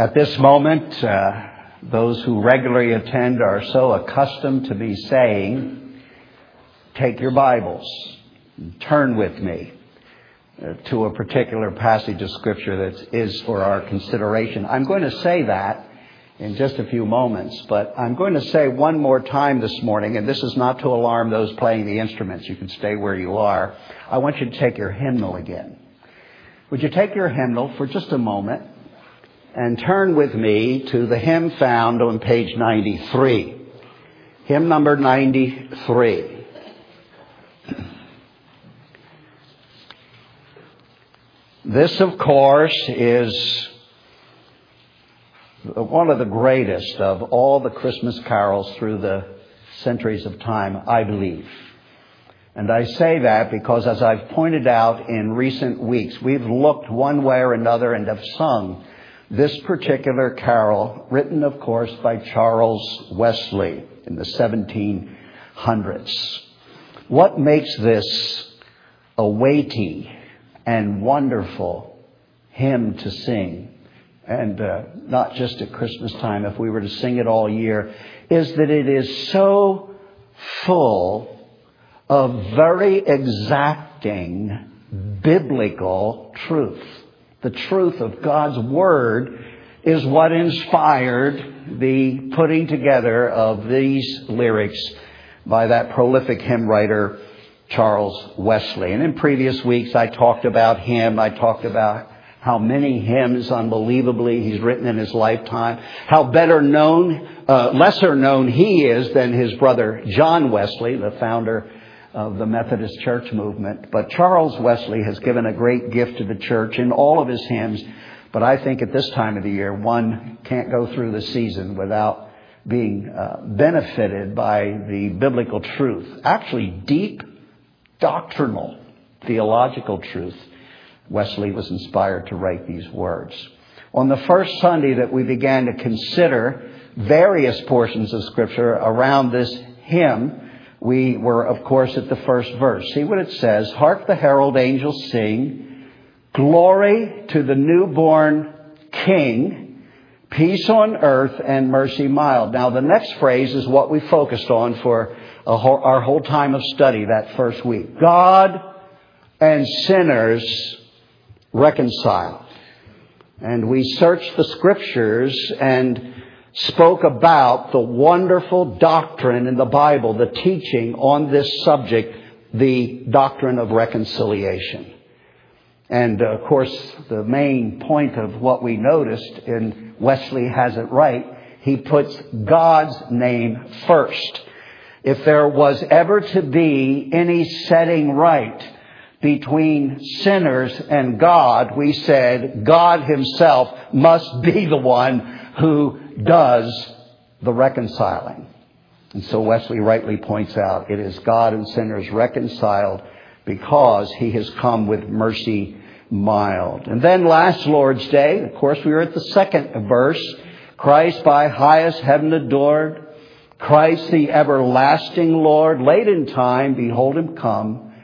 At this moment, those who regularly attend are so accustomed to me saying, take your Bibles, turn with me to a particular passage of Scripture that is for our consideration. I'm going to say that in just a few moments, but I'm going to say one more time this morning, and this is not to alarm those playing the instruments. You can stay where you are. I want you to take your hymnal again. Would you take your hymnal for just a moment and turn with me to the hymn found on page 93. Hymn number 93. This, of course, is one of the greatest of all the Christmas carols through the centuries of time, I believe. And I say that because, as I've pointed out in recent weeks, we've looked one way or another and have sung this particular carol, written, of course, by Charles Wesley in the 1700s. What makes this a weighty and wonderful hymn to sing, and not just at Christmas time, if we were to sing it all year, is that it is so full of very exacting biblical truth. The truth of God's Word is what inspired the putting together of these lyrics by that prolific hymn writer, Charles Wesley. And in previous weeks, I talked about him. I talked about how many hymns, unbelievably, he's written in his lifetime. How better known, lesser known he is than his brother, John Wesley, the founder of the Methodist Church movement. But Charles Wesley has given a great gift to the church in all of his hymns. But I think at this time of the year, one can't go through the season without being benefited by the biblical truth. Actually, deep doctrinal, theological truth. Wesley was inspired to write these words. On the first Sunday that we began to consider various portions of Scripture around this hymn, we were, of course, at the first verse. See what it says. Hark the herald angels sing, glory to the newborn King, peace on earth and mercy mild. Now, the next phrase is what we focused on for our whole time of study that first week. God and sinners reconciled. And we searched the Scriptures and spoke about the wonderful doctrine in the Bible, the teaching on this subject, the doctrine of reconciliation. And, of course, the main point of what we noticed, and Wesley has it right, he puts God's name first. If there was ever to be any setting right between sinners and God, we said God himself must be the one who does the reconciling. And so Wesley rightly points out, it is God and sinners reconciled because he has come with mercy mild. And then last Lord's Day, of course, we were at the second verse. Christ by highest heaven adored, Christ the everlasting Lord, late in time, behold him come.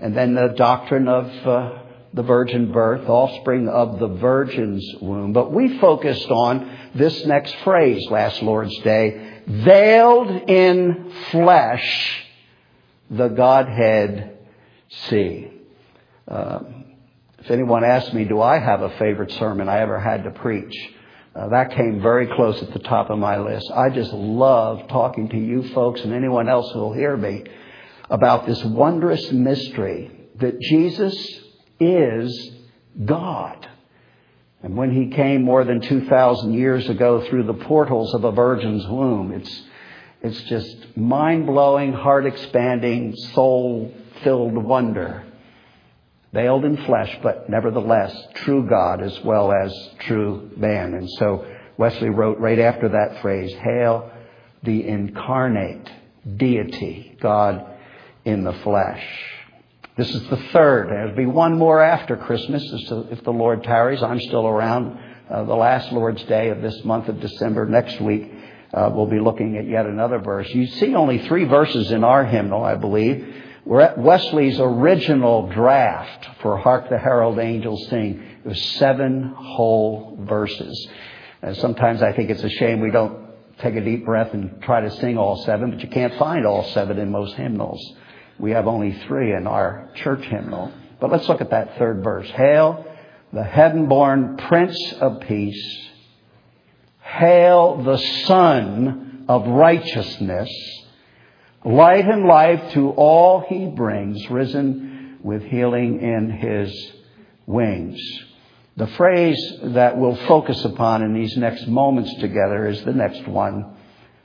And then the doctrine of the virgin birth, offspring of the virgin's womb. But we focused on this next phrase last Lord's Day, veiled in flesh, the Godhead see. If anyone asks me, do I have a favorite sermon I ever had to preach? That came very close at the top of my list. I just love talking to you folks and anyone else who will hear me about this wondrous mystery that Jesus is God. And when he came more than 2,000 years ago through the portals of a virgin's womb, it's just mind-blowing, heart-expanding, soul-filled wonder. Veiled in flesh, but nevertheless, true God as well as true man. And so Wesley wrote right after that phrase, hail the incarnate deity, God in the flesh. This is the third. There'll be one more after Christmas, if the Lord tarries. I'm still around. The last Lord's Day of this month of December, next week, we'll be looking at yet another verse. You see only three verses in our hymnal, I believe. We're at Wesley's original draft for Hark the Herald Angels Sing. It was 7 whole verses. Sometimes I think it's a shame we don't take a deep breath and try to sing all seven, but you can't find all seven in most hymnals. We have only three in our church hymnal. But let's look at that third verse. Hail the heaven-born Prince of Peace. Hail the Son of Righteousness. Light and life to all he brings, risen with healing in his wings. The phrase that we'll focus upon in these next moments together is the next one.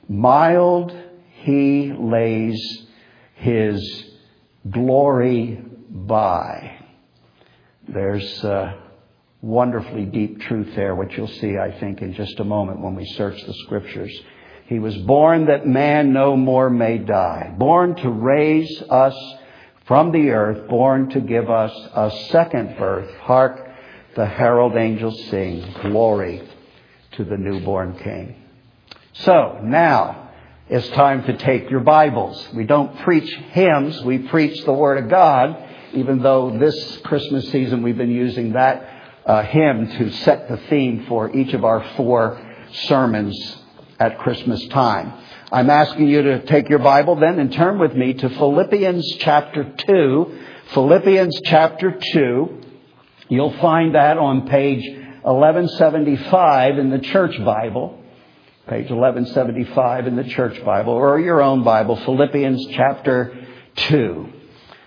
Mild he lays his glory by. There's wonderfully deep truth there, which you'll see, I think, in just a moment when we search the scriptures. He was born that man no more may die, born to raise us from the earth, born to give us a second birth. Hark, the herald angels sing, glory to the newborn King. So now it's time to take your Bibles. We don't preach hymns, we preach the Word of God, even though this Christmas season we've been using that hymn to set the theme for each of our four sermons at Christmas time. I'm asking you to take your Bible then and turn with me to Philippians chapter 2. Philippians chapter 2. You'll find that on page 1175 in the Church Bible. Page 1175 in the Church Bible or your own Bible, Philippians chapter 2.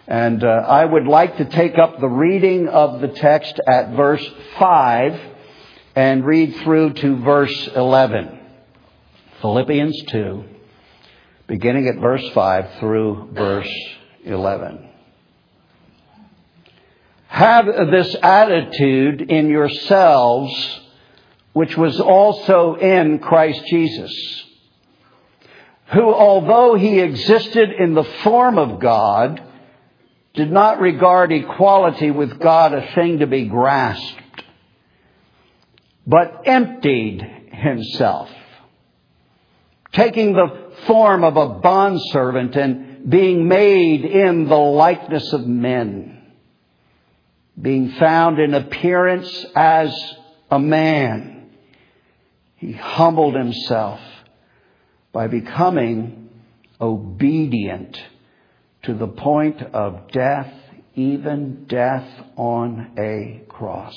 And I would like to take up the reading of the text at verse 5 and read through to verse 11. Philippians 2, beginning at verse 5 through verse 11. Have this attitude in yourselves, which was also in Christ Jesus, who, although he existed in the form of God, did not regard equality with God a thing to be grasped, but emptied himself, taking the form of a bondservant and being made in the likeness of men. Being found in appearance as a man, he humbled himself by becoming obedient to the point of death, even death on a cross.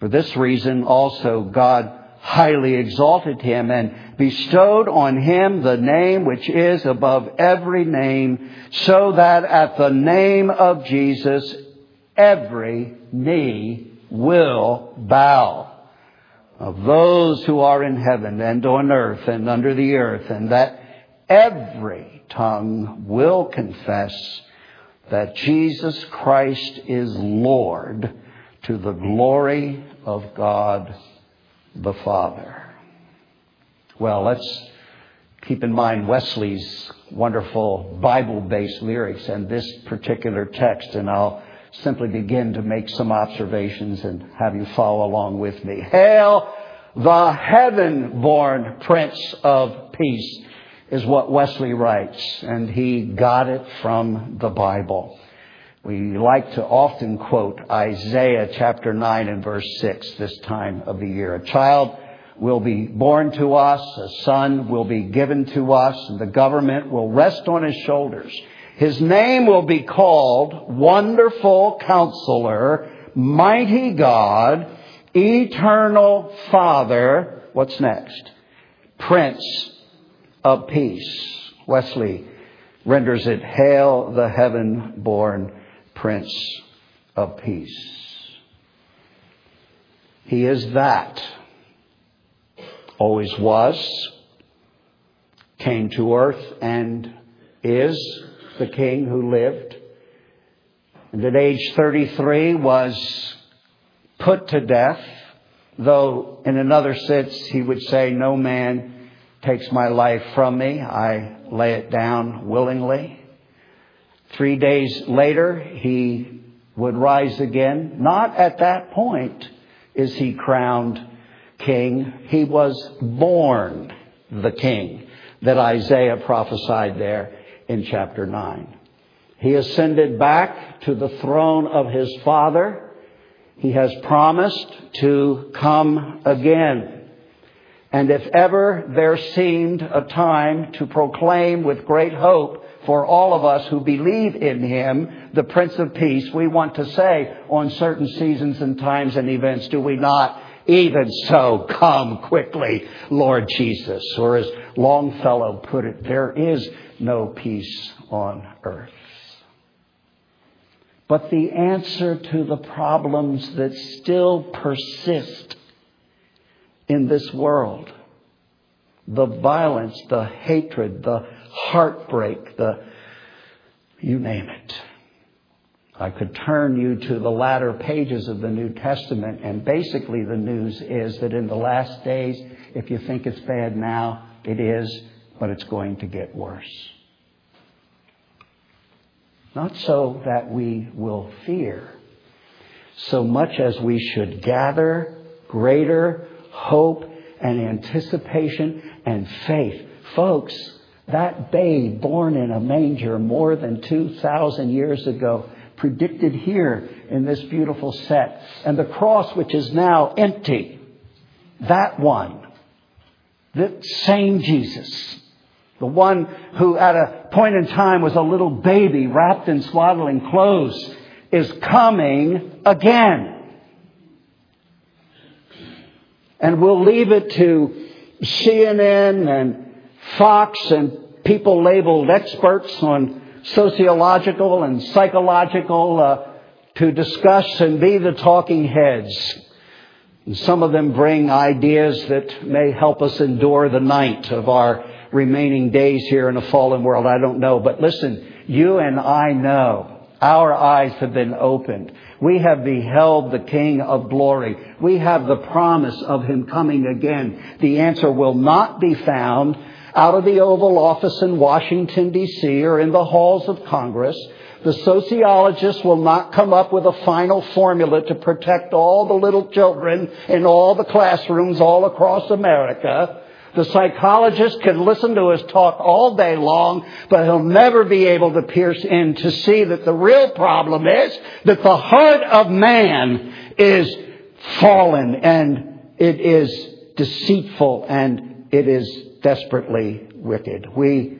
For this reason also God highly exalted him and bestowed on him the name which is above every name, so that at the name of Jesus every knee will bow, of those who are in heaven and on earth and under the earth, and that every tongue will confess that Jesus Christ is Lord, to the glory of God the Father. Well, let's keep in mind Wesley's wonderful Bible-based lyrics and this particular text, and I'll simply begin to make some observations and have you follow along with me. Hail the heaven-born Prince of Peace is what Wesley writes, and he got it from the Bible. We like to often quote Isaiah chapter 9 and verse 6 this time of the year. A child will be born to us, a son will be given to us, and the government will rest on his shoulders. His name will be called Wonderful Counselor, Mighty God, Eternal Father. What's next? Prince of Peace. Wesley renders it, Hail the heaven-born Prince of Peace. He is that. Always was, came to earth, and is the King who lived. And at age 33 was put to death, though in another sense he would say, no man takes my life from me. I lay it down willingly. 3 days later, he would rise again. Not at that point is he crowned King. He was born the King that Isaiah prophesied there in chapter 9. He ascended back to the throne of his Father He has promised to come again. And if ever there seemed a time to proclaim with great hope for all of us who believe in him, the Prince of Peace, we want to say on certain seasons and times and events, do we not? Even so, come quickly, Lord Jesus. Or as Longfellow put it, there is no peace on earth. But the answer to the problems that still persist in this world, the violence, the hatred, the heartbreak, you name it. I could turn you to the latter pages of the New Testament, and basically the news is that in the last days, if you think it's bad now, it is, but it's going to get worse. Not so that we will fear, so much as we should gather greater hope and anticipation and faith. Folks, that babe born in a manger more than 2,000 years ago, predicted here in this beautiful set, and the cross which is now empty, that one, the same Jesus, the one who at a point in time was a little baby wrapped in swaddling clothes, is coming again. And we'll leave it to CNN and Fox and people labeled experts on sociological and psychological to discuss and be the talking heads. And some of them bring ideas that may help us endure the night of our remaining days here in a fallen world. I don't know. But listen, you and I know. Our eyes have been opened. We have beheld the King of glory. We have the promise of him coming again. The answer will not be found out of the Oval Office in Washington, D.C., or in the halls of Congress. The sociologists will not come up with a final formula to protect all the little children in all the classrooms all across America. The psychologist can listen to us talk all day long, but he'll never be able to pierce in to see that the real problem is that the heart of man is fallen, and it is deceitful, and it is desperately wicked. We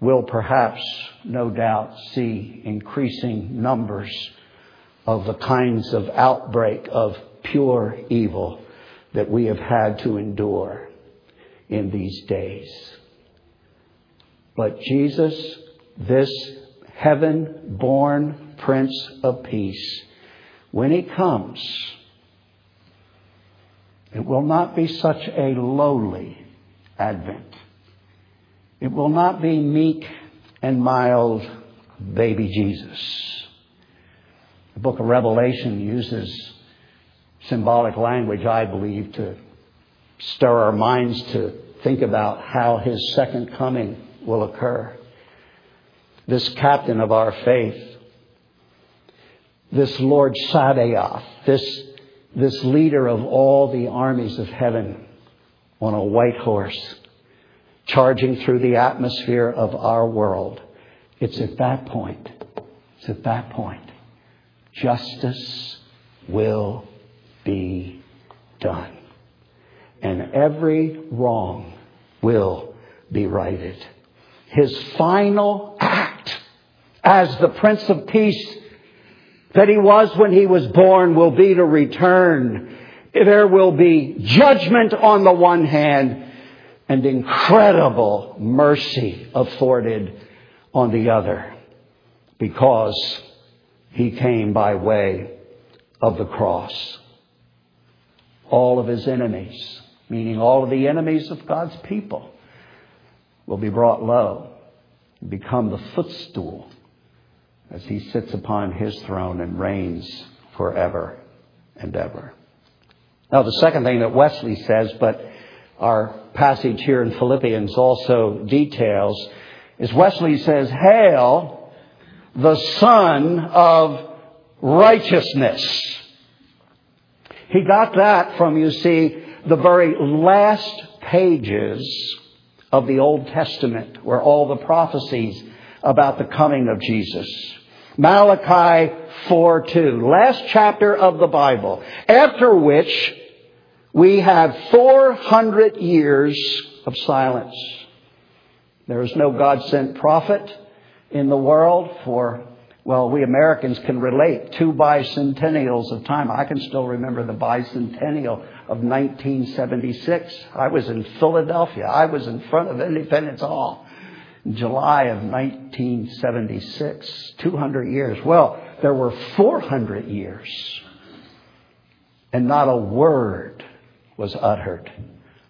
will perhaps, no doubt, see increasing numbers of the kinds of outbreak of pure evil that we have had to endure in these days. But Jesus, this heaven-born Prince of Peace, when he comes, it will not be such a lowly Advent. It will not be meek and mild baby Jesus. The book of Revelation uses symbolic language, I believe, to stir our minds to think about how his second coming will occur. This captain of our faith, this Lord Sabaoth, this leader of all the armies of heaven, on a white horse, charging through the atmosphere of our world. It's at that point. Justice will be done. And every wrong will be righted. His final act as the Prince of Peace that he was when he was born will be to return. There will be judgment on the one hand and incredible mercy afforded on the other, because he came by way of the cross. All of his enemies, meaning all of the enemies of God's people, will be brought low and become the footstool as he sits upon his throne and reigns forever and ever. Now, the second thing that Wesley says, but our passage here in Philippians also details, is Wesley says, hail the Son of Righteousness. He got that from, you see, the very last pages of the Old Testament, where all the prophecies about the coming of Jesus. Malachi 4:2. Last chapter of the Bible. After which we have 400 years of silence. There is no God-sent prophet in the world for, well, we Americans can relate, 2 bicentennials of time. I can still remember the bicentennial of 1976. I was in Philadelphia. I was in front of Independence Hall in July of 1976. 200 years. Well, there were 400 years. And not a word was uttered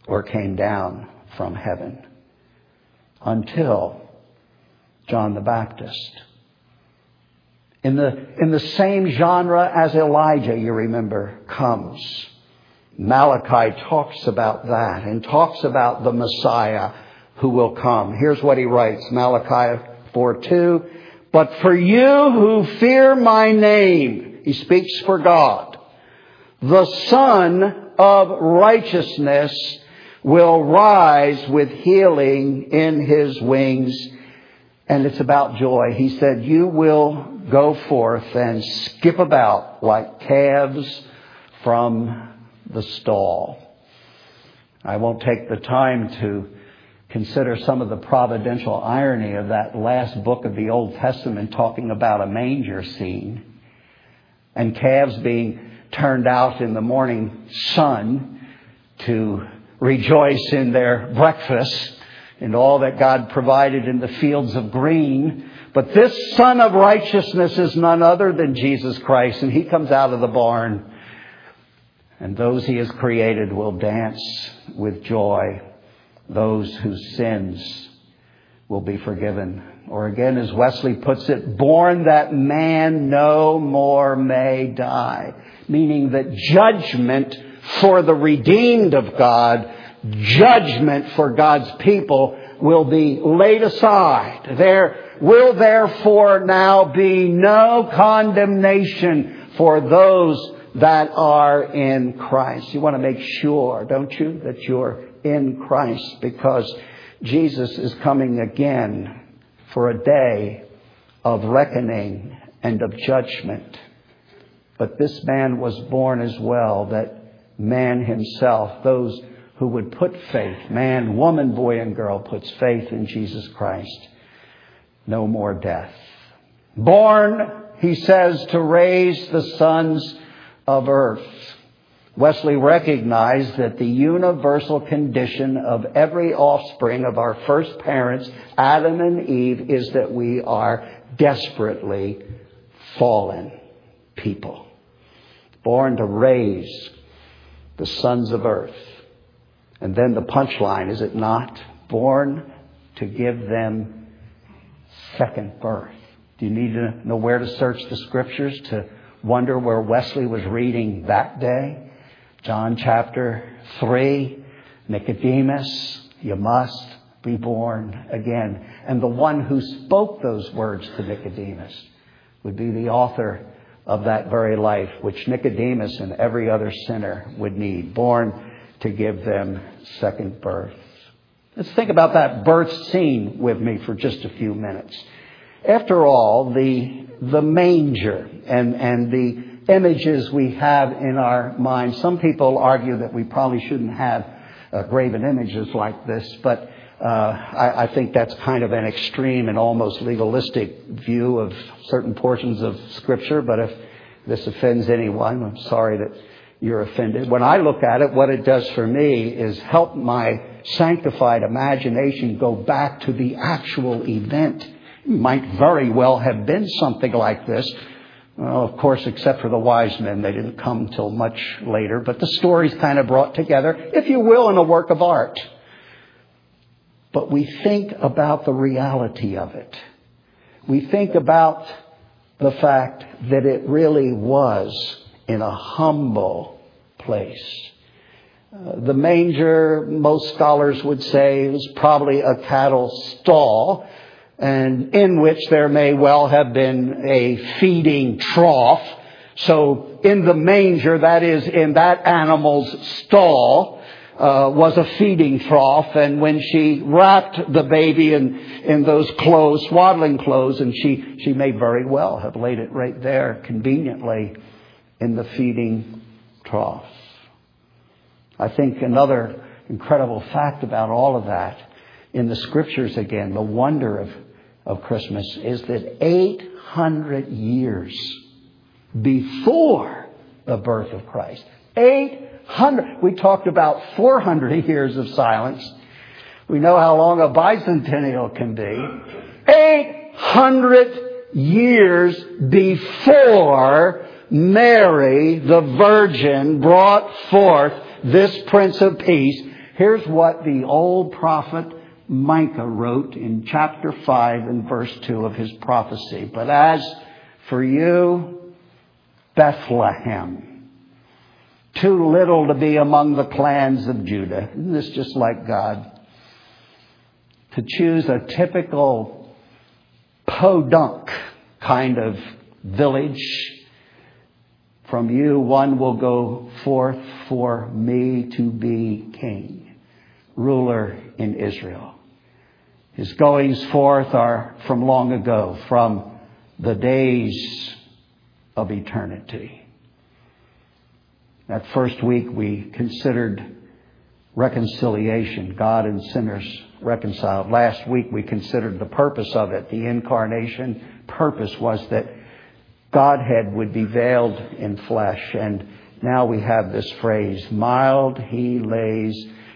or came down from heaven until John the Baptist. In the same genre as Elijah, you remember, comes. Malachi talks about that and talks about the Messiah who will come. Here's what he writes, Malachi 4:2. But for you who fear my name, he speaks for God, the Son of Righteousness will rise with healing in his wings. And it's about joy. He said, you will go forth and skip about like calves from the stall. I won't take the time to consider some of the providential irony of that last book of the Old Testament talking about a manger scene and calves being turned out in the morning sun to rejoice in their breakfast and all that God provided in the fields of green. But this Son of Righteousness is none other than Jesus Christ, and he comes out of the barn. And those he has created will dance with joy. Those whose sins will be forgiven. Or again, as Wesley puts it, born that man no more may die. Meaning that judgment for the redeemed of God, judgment for God's people will be laid aside. There will therefore now be no condemnation for those that are in Christ. You want to make sure, don't you, that you're in Christ, because Jesus is coming again for a day of reckoning and of judgment. But this man was born as well, that man himself, those who would put faith, man, woman, boy, and girl, puts faith in Jesus Christ. No more death. Born, he says, to raise the sons of earth. Wesley recognized that the universal condition of every offspring of our first parents, Adam and Eve, is that we are desperately fallen people. Born to raise the sons of earth. And then the punchline, is it not? Born to give them second birth. Do you need to know where to search the scriptures to wonder where Wesley was reading that day? John chapter 3, Nicodemus, you must be born again. And the one who spoke those words to Nicodemus would be the author of that very life, which Nicodemus and every other sinner would need. Born to give them second birth. Let's think about that birth scene with me for just a few minutes. After all, the manger and the images we have in our mind. Some people argue that we probably shouldn't have graven images like this, but I think that's kind of an extreme and almost legalistic view of certain portions of Scripture. But if this offends anyone, I'm sorry that you're offended. When I look at it, what it does for me is help my sanctified imagination go back to the actual event. It might very well have been something like this. Well, of course, except for the wise men. They didn't come till much later. But the story's kind of brought together, if you will, in a work of art. But we think about the reality of it. We think about the fact that it really was in a humble place. The manger, most scholars would say, was probably a cattle stall, and in which there may well have been a feeding trough. So in the manger, that is in that animal's stall, was a feeding trough, and when she wrapped the baby in those clothes, swaddling clothes, and she may very well have laid it right there conveniently in the feeding trough. I think another incredible fact about all of that in the scriptures, again, the wonder of Christmas, is that 800 years before the birth of Christ, 800, we talked about 400 years of silence. We know how long a bicentennial can be. 800 years before Mary, the Virgin, brought forth this Prince of Peace. Here's what the old prophet Micah wrote in chapter 5 and verse 2 of his prophecy. But as for you, Bethlehem, too little to be among the clans of Judah. Isn't this just like God? To choose a typical podunk kind of village. From you one will go forth for me to be king, ruler in Israel. His goings forth are from long ago, from the days of eternity. That first week we considered reconciliation, God and sinners reconciled. Last week we considered the purpose of it, the incarnation. Purpose was that Godhead would be veiled in flesh. And now we have this phrase, mild he lays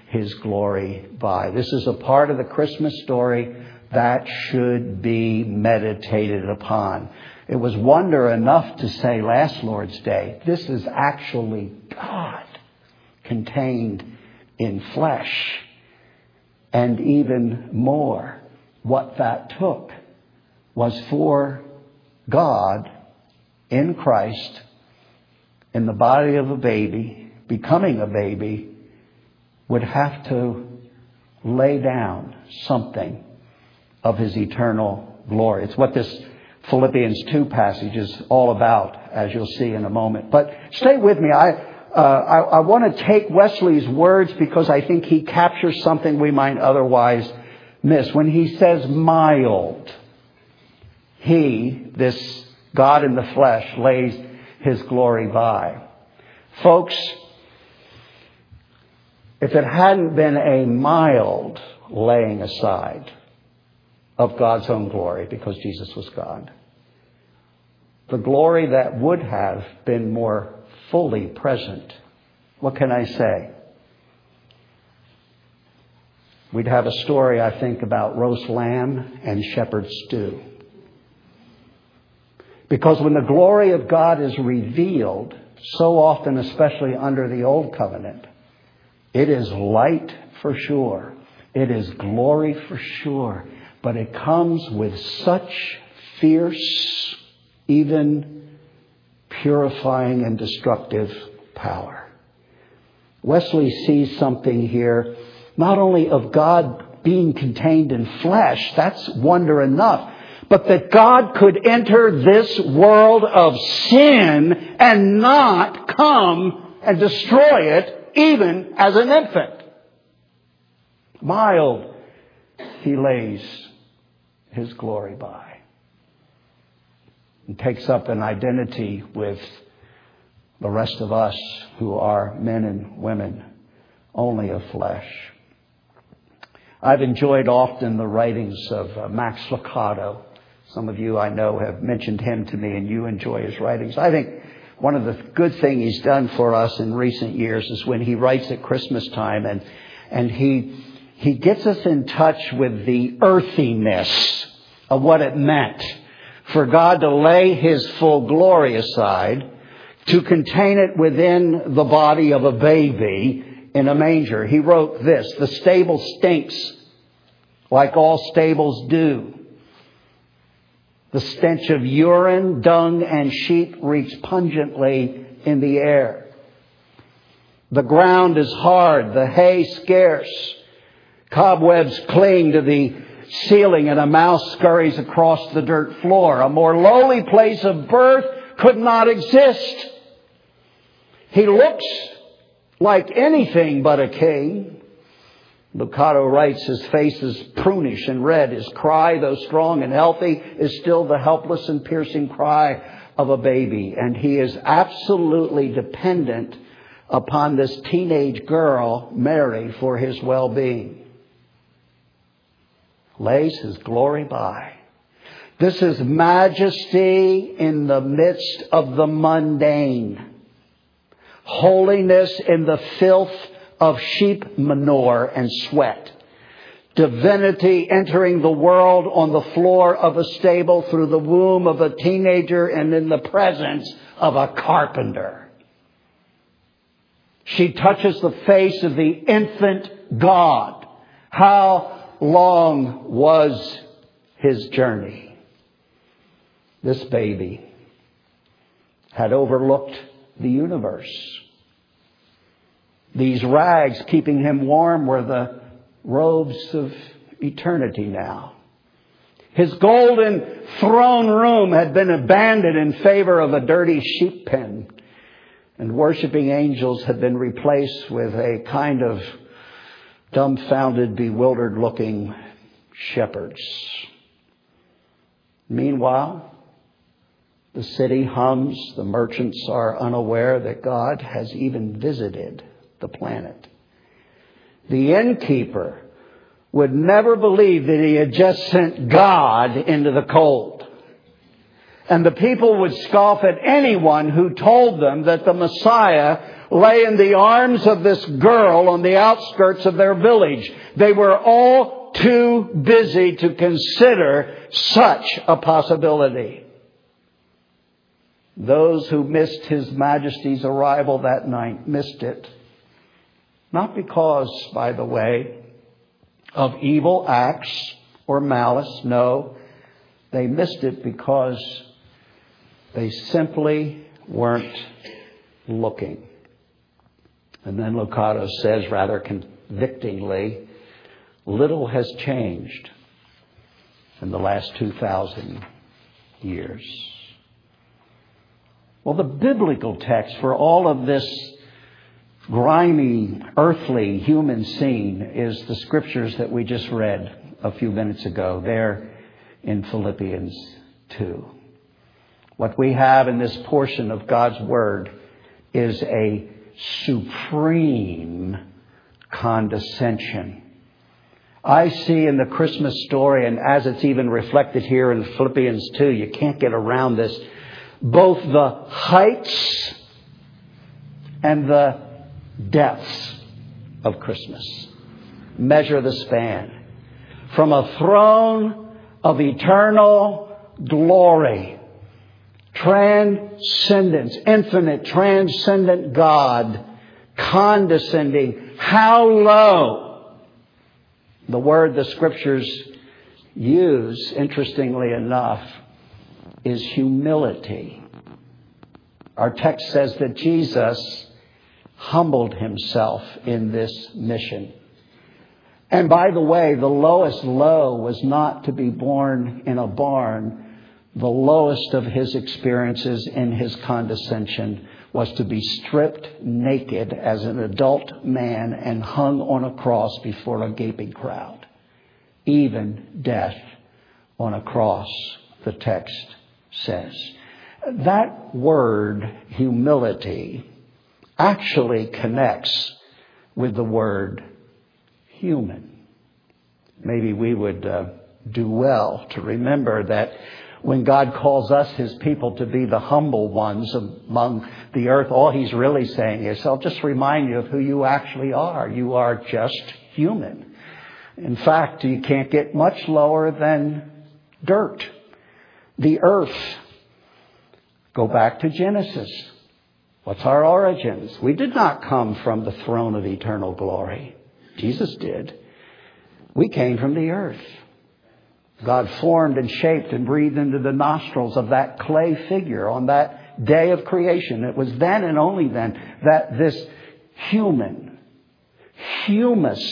his glory by. This is a part of the Christmas story that should be meditated upon. It was wonder enough to say last Lord's Day, this is actually God contained in flesh. And even more, what that took was for God in Christ, in the body of a baby, becoming a baby, would have to lay down something of his eternal glory. It's what this Philippians 2 passage is all about, as you'll see in a moment. But stay with me. I want to take Wesley's words because I think he captures something we might otherwise miss. When he says mild, he, this God in the flesh, lays his glory by. Folks, if it hadn't been a mild laying aside of God's own glory, because Jesus was God, the glory that would have been more fully present, what can I say? We'd have a story, I think, about roast lamb and shepherd's stew. Because when the glory of God is revealed, so often, especially under the Old Covenant, it is light for sure. It is glory for sure. But it comes with such fierce, even purifying and destructive power. Wesley sees something here, not only of God being contained in flesh, that's wonder enough, but that God could enter this world of sin and not come and destroy it even as an infant. Mild he lays his glory by. And takes up an identity with the rest of us who are men and women only of flesh. I've enjoyed often the writings of Max Lucado. Some of you I know have mentioned him to me, and you enjoy his writings. I think one of the good things he's done for us in recent years is when he writes at Christmas time, and he gets us in touch with the earthiness of what it meant for God to lay his full glory aside, to contain it within the body of a baby in a manger. He wrote this, "The stable stinks like all stables do. The stench of urine, dung, and sheep reeks pungently in the air. The ground is hard, the hay scarce. Cobwebs cling to the ceiling, and a mouse scurries across the dirt floor. A more lowly place of birth could not exist. He looks like anything but a king. Lucado writes, his face is prunish and red. His cry, though strong and healthy, is still the helpless and piercing cry of a baby. And he is absolutely dependent upon this teenage girl, Mary, for his well-being. Lays his glory by. This is majesty in the midst of the mundane. Holiness in the filth of sheep manure and sweat. Divinity entering the world on the floor of a stable through the womb of a teenager and in the presence of a carpenter. She touches the face of the infant God. How long was his journey? This baby had overlooked the universe. These rags keeping him warm were the robes of eternity now. His golden throne room had been abandoned in favor of a dirty sheep pen, and worshiping angels had been replaced with a kind of dumbfounded, bewildered-looking shepherds. Meanwhile, the city hums. The merchants are unaware that God has even visited the planet. The innkeeper would never believe that he had just sent God into the cold. And the people would scoff at anyone who told them that the Messiah lay in the arms of this girl on the outskirts of their village. They were all too busy to consider such a possibility. Those who missed His Majesty's arrival that night missed it. Not because, by the way, of evil acts or malice. No, they missed it because they simply weren't looking. And then Lucado says rather convictingly, little has changed in the last 2,000 years. Well, the biblical text for all of this grimy, earthly, human scene is the scriptures that we just read a few minutes ago, there in Philippians 2. What we have in this portion of God's Word is a supreme condescension. I see in the Christmas story, and as it's even reflected here in Philippians 2, you can't get around this, both the heights and the depths of Christmas. Measure the span. From a throne of eternal glory, transcendence, infinite, transcendent God, condescending. How low? The word the scriptures use, interestingly enough, is humility. Our text says that Jesus humbled himself in this mission. And by the way, the lowest low was not to be born in a barn. The lowest of his experiences in his condescension was to be stripped naked as an adult man and hung on a cross before a gaping crowd. Even death on a cross, the text says. That word, humility, actually connects with the word human. Maybe we would do well to remember that when God calls us, his people, to be the humble ones among the earth, all he's really saying is, I'll just remind you of who you actually are. You are just human. In fact, you can't get much lower than dirt, the earth. Go back to Genesis. What's our origins? We did not come from the throne of eternal glory. Jesus did. We came from the earth. God formed and shaped and breathed into the nostrils of that clay figure on that day of creation. It was then and only then that this human, humus,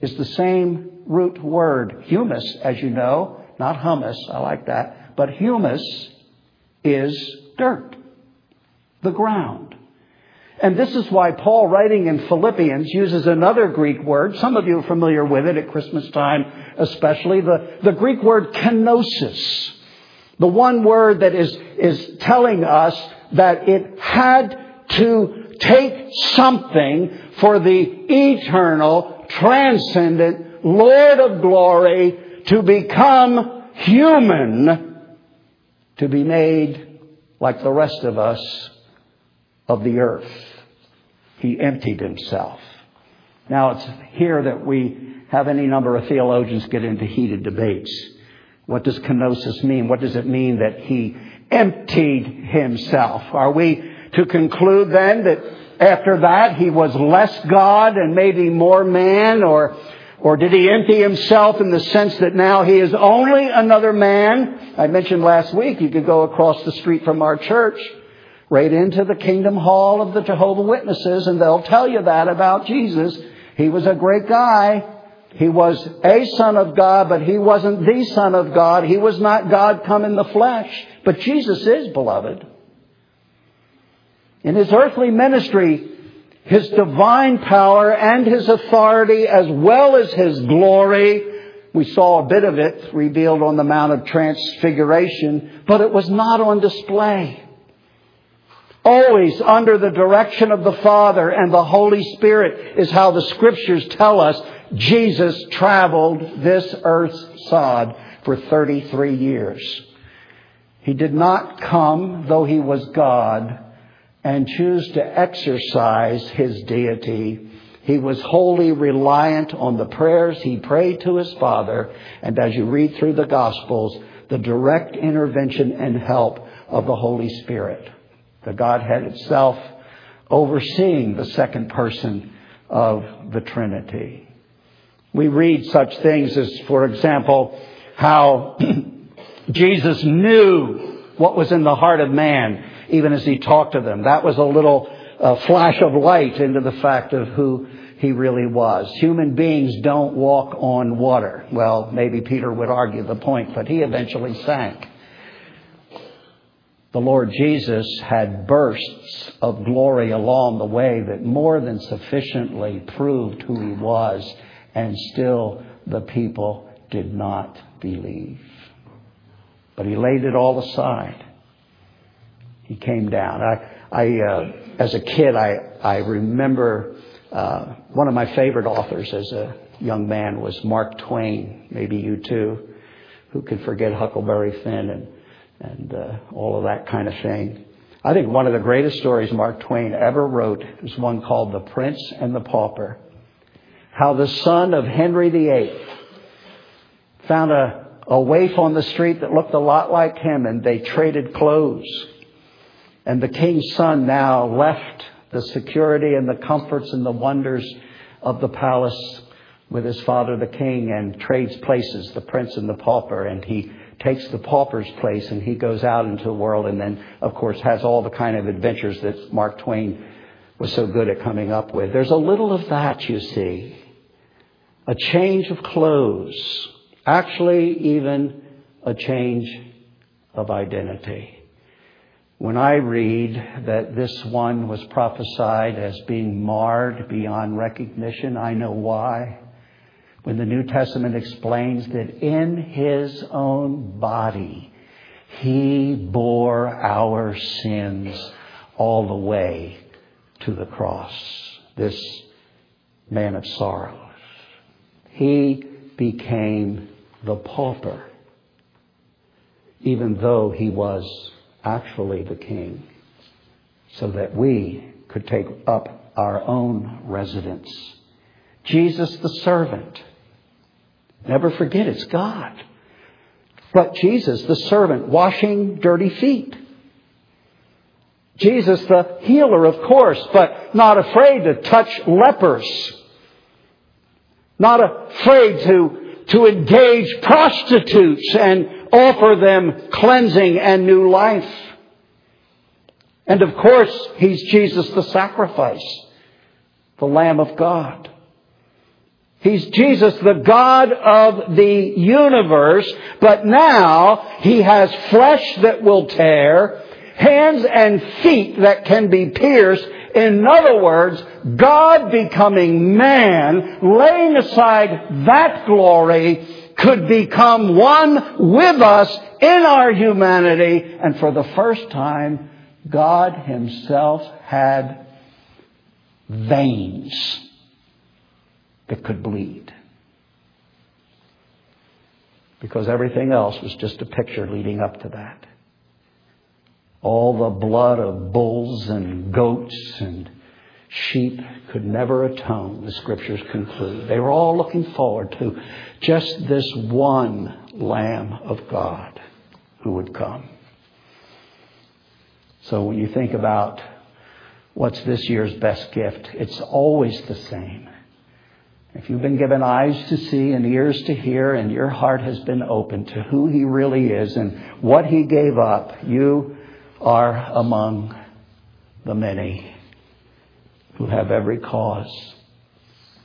is the same root word. Humus, as you know, not hummus, I like that, but humus is dirt. The ground. And this is why Paul, writing in Philippians, uses another Greek word. Some of you are familiar with it at Christmas time, especially the Greek word kenosis. The one word that is telling us that it had to take something for the eternal, transcendent Lord of glory to become human, to be made like the rest of us of the earth. He emptied himself. Now it's here that we have any number of theologians get into heated debates. What does kenosis mean? What does it mean that he emptied himself? Are we to conclude then that after that he was less God and maybe more man? Or did he empty himself in the sense that now he is only another man? I mentioned last week you could go across the street from our church, right into the Kingdom Hall of the Jehovah's Witnesses, and they'll tell you that about Jesus. He was a great guy. He was a son of God, but he wasn't the son of God. He was not God come in the flesh. But Jesus is, beloved. In his earthly ministry, his divine power and his authority, as well as his glory, we saw a bit of it revealed on the Mount of Transfiguration, but it was not on display. Always under the direction of the Father and the Holy Spirit is how the Scriptures tell us Jesus traveled this earth's sod for 33 years. He did not come, though he was God, and choose to exercise his deity. He was wholly reliant on the prayers he prayed to his Father. And as you read through the Gospels, the direct intervention and help of the Holy Spirit, the Godhead itself overseeing the second person of the Trinity. We read such things as, for example, how Jesus knew what was in the heart of man, even as he talked to them. That was a little flash of light into the fact of who he really was. Human beings don't walk on water. Well, maybe Peter would argue the point, but he eventually sank. The Lord Jesus had bursts of glory along the way that more than sufficiently proved who he was, and still the people did not believe. But he laid it all aside. He came down. I as a kid, I remember one of my favorite authors as a young man was Mark Twain. Maybe you too. Who could forget Huckleberry Finn and all of that kind of thing. I think one of the greatest stories Mark Twain ever wrote is one called The Prince and the Pauper. How the son of Henry VIII found a waif on the street that looked a lot like him, and they traded clothes. And the king's son now left the security and the comforts and the wonders of the palace with his father, the king, and trades places, the prince and the pauper. And he takes the pauper's place, and he goes out into the world, and then, of course, has all the kind of adventures that Mark Twain was so good at coming up with. There's a little of that, you see. A change of clothes. Actually, even a change of identity. When I read that this one was prophesied as being marred beyond recognition, I know why. When the New Testament explains that in his own body, he bore our sins all the way to the cross. This man of sorrows. He became the pauper, even though he was actually the king, so that we could take up our own residence. Jesus the servant. Never forget, it's God. But Jesus, the servant, washing dirty feet. Jesus, the healer, of course, but not afraid to touch lepers. Not afraid to engage prostitutes and offer them cleansing and new life. And of course, he's Jesus the sacrifice, the Lamb of God. He's Jesus, the God of the universe, but now he has flesh that will tear, hands and feet that can be pierced. In other words, God becoming man, laying aside that glory, could become one with us in our humanity. And for the first time, God himself had veins that could bleed. Because everything else was just a picture leading up to that. All the blood of bulls and goats and sheep could never atone, the Scriptures conclude. They were all looking forward to just this one Lamb of God who would come. So when you think about what's this year's best gift, it's always the same. If you've been given eyes to see and ears to hear and your heart has been open to who he really is and what he gave up, you are among the many who have every cause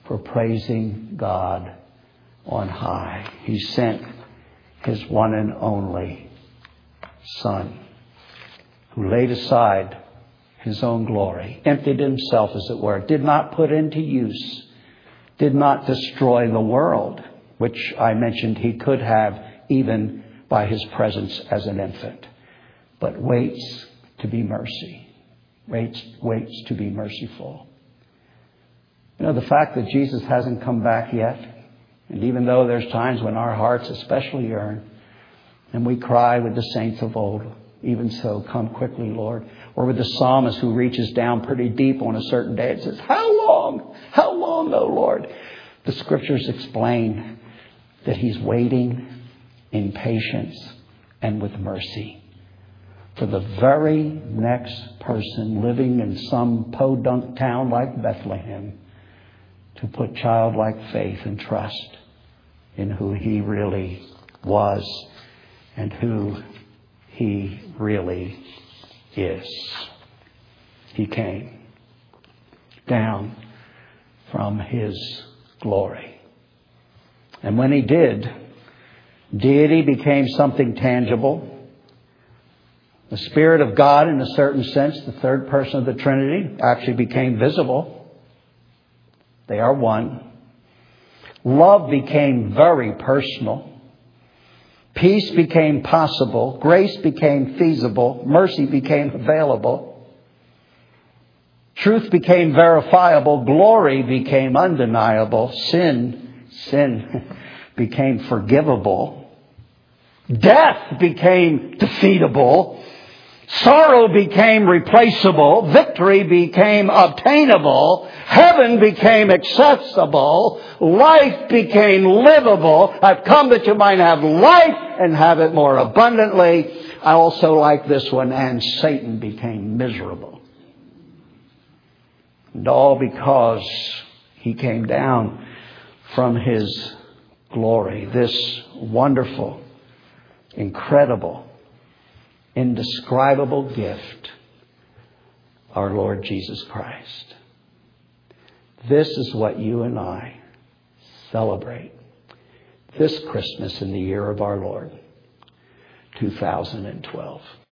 for praising God on high. He sent his one and only Son, who laid aside his own glory, emptied himself, as it were, did not put into use, did not destroy the world, which I mentioned he could have even by his presence as an infant, but waits to be mercy, waits to be merciful. You know, the fact that Jesus hasn't come back yet, and even though there's times when our hearts especially yearn, and we cry with the saints of old, even so, come quickly, Lord. Or with the psalmist who reaches down pretty deep on a certain day and says, how long, O Lord? The Scriptures explain that he's waiting in patience and with mercy for the very next person living in some podunk town like Bethlehem to put childlike faith and trust in who he really was and who he really is. He came down from his glory. And when he did, deity became something tangible. The Spirit of God, in a certain sense, the third person of the Trinity, actually became visible. They are one. Love became very personal. Peace became possible. Grace became feasible. Mercy became available. Truth became verifiable. Glory became undeniable. Sin became forgivable. Death became defeatable. Sorrow became replaceable. Victory became obtainable. Heaven became accessible. Life became livable. I've come that you might have life and have it more abundantly. I also like this one. And Satan became miserable. And all because he came down from his glory. This wonderful, incredible, indescribable gift, our Lord Jesus Christ. This is what you and I celebrate this Christmas in the year of our Lord, 2012.